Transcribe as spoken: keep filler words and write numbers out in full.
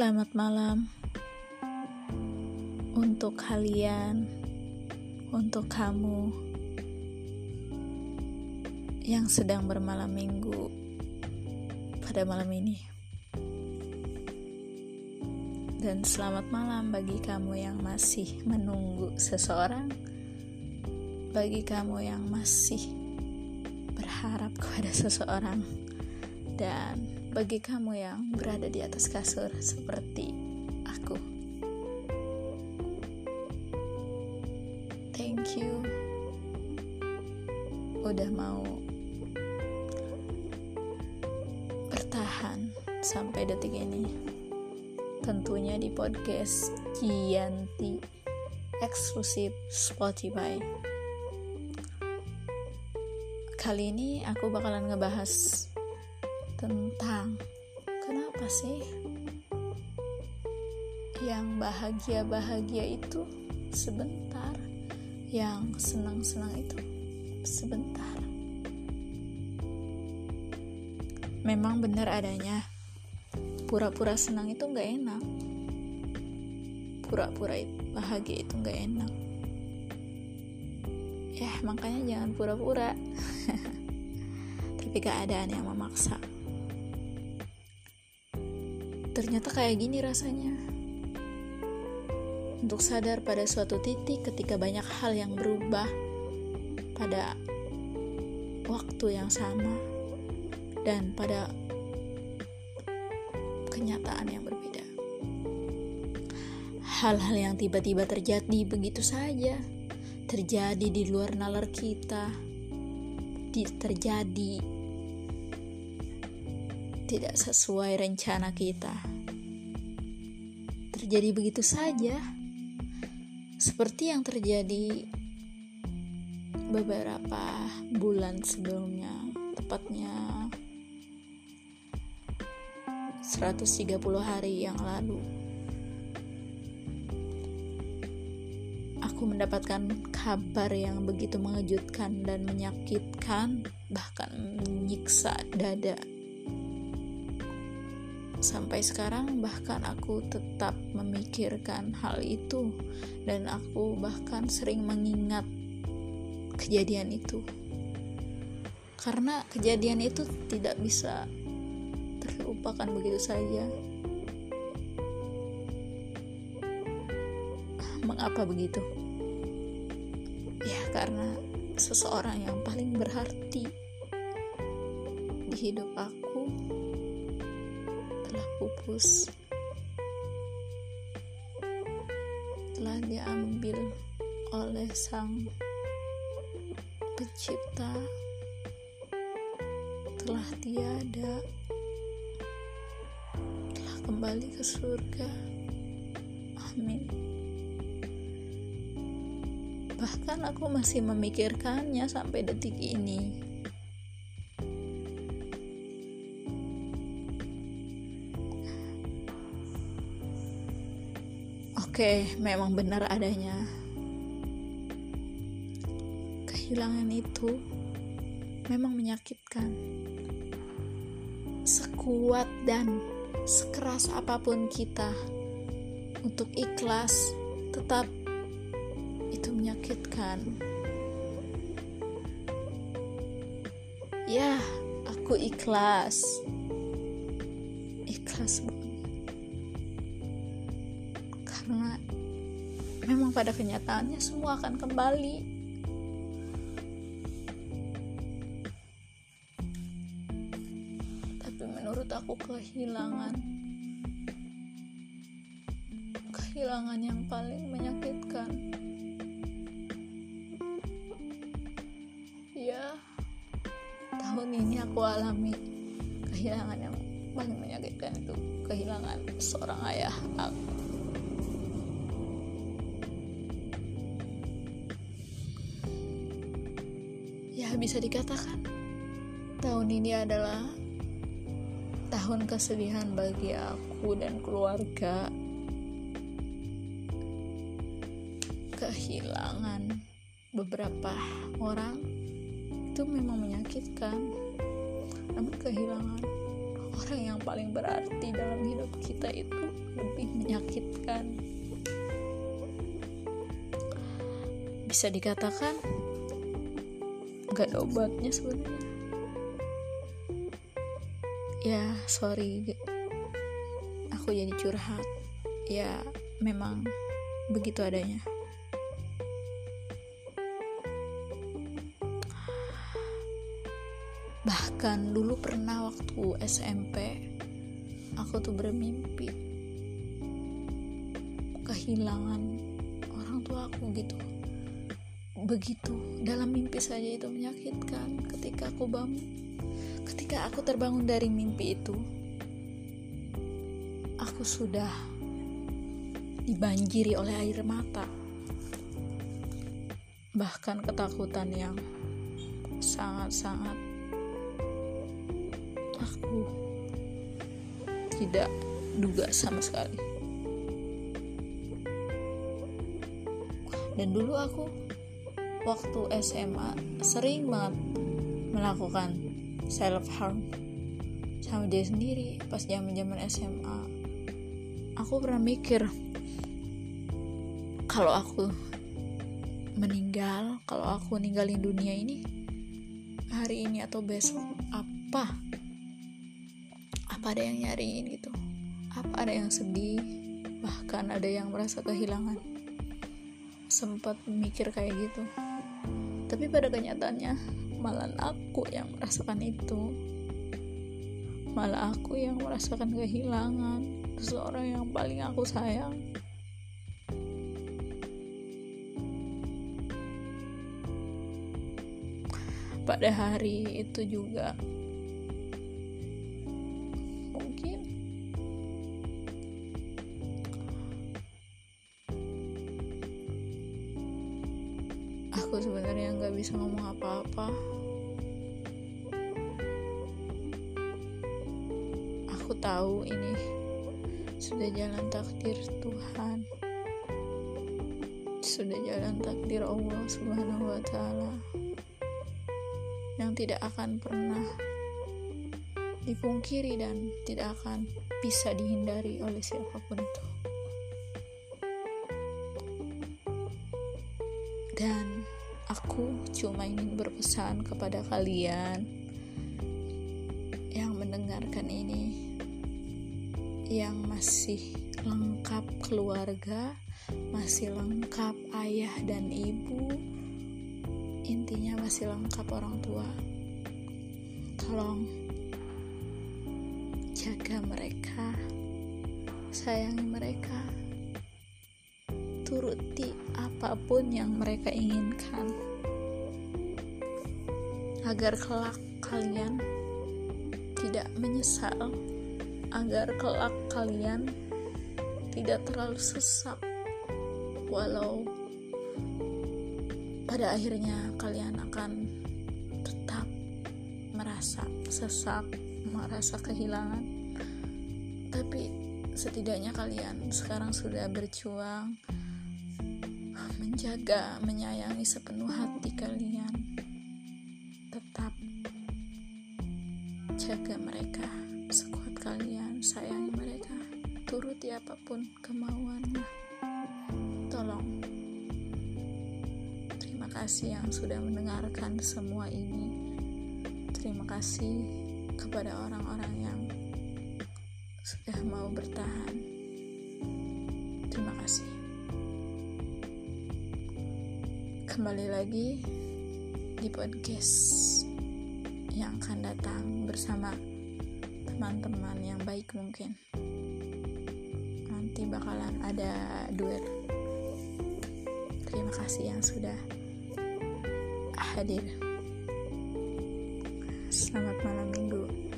Selamat malam untuk kalian, untuk kamu yang sedang bermalam minggu pada malam ini. Dan selamat malam bagi kamu yang masih menunggu seseorang, bagi kamu yang masih berharap kepada seseorang, dan bagi kamu yang berada di atas kasur seperti aku. Thank you udah mau bertahan sampai detik ini, tentunya di podcast Chianti Eksklusif Spotify. Kali ini aku bakalan ngebahas tentang kenapa sih yang bahagia-bahagia itu sebentar, yang senang-senang itu sebentar. Memang benar adanya, pura-pura senang itu gak enak, pura-pura bahagia itu gak enak. Ya makanya jangan pura-pura, tapi keadaan yang memaksa. Ternyata kayak gini rasanya. Untuk sadar pada suatu titik ketika banyak hal yang berubah pada waktu yang sama dan pada kenyataan yang berbeda. Hal-hal yang tiba-tiba terjadi begitu saja, terjadi di luar nalar kita, terjadi tidak sesuai rencana kita, terjadi begitu saja, seperti yang terjadi beberapa bulan sebelumnya, tepatnya seratus tiga puluh hari yang lalu. Aku mendapatkan kabar yang begitu mengejutkan dan menyakitkan, bahkan menyiksa dada. Sampai sekarang bahkan aku tetap memikirkan hal itu, dan aku bahkan sering mengingat kejadian itu, karena kejadian itu tidak bisa terlupakan begitu saja. Mengapa begitu? Ya karena seseorang yang paling berarti di hidup aku telah pupus, telah diambil oleh sang pencipta, telah tiada, telah kembali ke surga. Amin. Bahkan aku masih memikirkannya sampai detik ini. Oke, memang benar adanya. Kehilangan itu memang menyakitkan. Sekuat dan sekeras apapun kita untuk ikhlas, tetap itu menyakitkan. Ya, aku ikhlas. Ikhlas banget. Karena memang pada kenyataannya semua akan kembali. Tapi menurut aku kehilangan, kehilangan yang paling menyakitkan. Ya, tahun ini aku alami kehilangan yang paling menyakitkan itu kehilangan seorang ayah aku. Bisa dikatakan tahun ini adalah tahun kesedihan bagi aku dan keluarga. Kehilangan beberapa orang itu memang menyakitkan, namun kehilangan orang yang paling berarti dalam hidup kita itu lebih menyakitkan. Bisa dikatakan gak ada obatnya sebenarnya. Ya sorry, aku jadi curhat. Ya memang begitu adanya. Bahkan dulu pernah waktu S M P, aku tuh bermimpi kehilangan orang tua aku gitu. Begitu dalam mimpi saja itu menyakitkan. Ketika aku bangun, ketika aku terbangun dari mimpi itu, aku sudah dibanjiri oleh air mata, bahkan ketakutan yang sangat-sangat aku tidak duga sama sekali. Dan dulu aku waktu S M A sering banget melakukan self harm sama diri sendiri. Pas zaman-zaman S M A aku pernah mikir, kalau aku meninggal, kalau aku ninggalin dunia ini hari ini atau besok, apa apa ada yang nyariin gitu, apa ada yang sedih, bahkan ada yang merasa kehilangan. Sempat mikir kayak gitu, tapi pada kenyataannya malah aku yang merasakan itu, malah aku yang merasakan kehilangan seseorang yang paling aku sayang. Pada hari itu juga mungkin aku sebenarnya nggak bisa ngomong apa-apa. Aku tahu ini sudah jalan takdir Tuhan, sudah jalan takdir Allah Subhanahu wa Ta'ala, yang tidak akan pernah dipungkiri dan tidak akan bisa dihindari oleh siapapun itu. Dan aku cuma ingin berpesan kepada kalian yang mendengarkan ini, yang masih lengkap keluarga, masih lengkap ayah dan ibu, intinya masih lengkap orang tua. Tolong jaga mereka, sayangi mereka, turuti apapun yang mereka inginkan, agar kelak kalian tidak menyesal, agar kelak kalian tidak terlalu sesak walau pada akhirnya kalian akan tetap merasa sesak, merasa kehilangan. Tapi setidaknya kalian sekarang sudah berjuang menjaga, menyayangi sepenuh hati kalian. Tetap jaga mereka sekuat kalian, sayangi mereka, turuti apapun kemauannya. Tolong. Terima kasih yang sudah mendengarkan semua ini. Terima kasih kepada orang-orang yang sudah mau bertahan. Terima kasih. Kembali lagi di podcast yang akan datang bersama teman-teman yang baik mungkin. Nanti bakalan ada duel. Terima kasih yang sudah hadir. Selamat malam minggu.